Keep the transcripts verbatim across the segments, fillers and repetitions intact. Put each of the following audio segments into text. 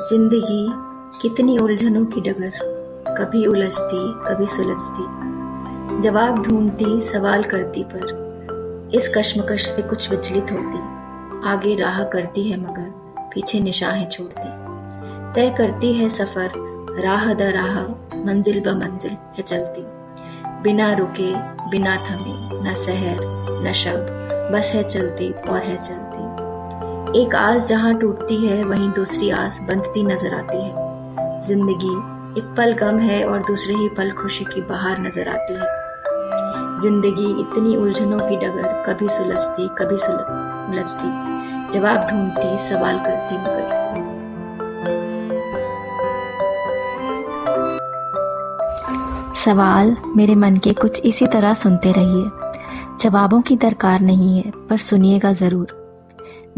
जिंदगी कितनी उलझनों की डगर, कभी उलझती कभी सुलझती, जवाब ढूंढती सवाल करती, पर इस कश्मकश से कुछ विचलित होती। आगे राह करती है मगर पीछे निशाहें छोड़ती। तय करती है सफर राह दर राह, मंजिल ब मंजिल है चलती। बिना रुके बिना थमे, न शहर न शब, बस है चलती और है चलती। एक आस जहाँ टूटती है वहीं दूसरी आस बंधती नजर आती है। जिंदगी एक पल गम है और दूसरे ही पल खुशी की बहार नजर आती है। जिंदगी इतनी उलझनों की डगर, कभी सुलझती कभी उलझती, जवाब ढूंढती सवाल करती मगर। सवाल मेरे मन के कुछ इसी तरह सुनते रहिए। जवाबों की दरकार नहीं है, पर सुनिएगा ज़रूर।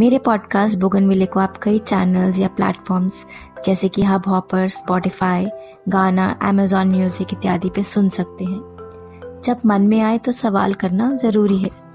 मेरे पॉडकास्ट बोगनविले को आप कई चैनल्स या प्लेटफॉर्म्स जैसे कि Hubhopper, Spotify, Gaana, Amazon music इत्यादि पे सुन सकते हैं। जब मन में आए तो सवाल करना ज़रूरी है।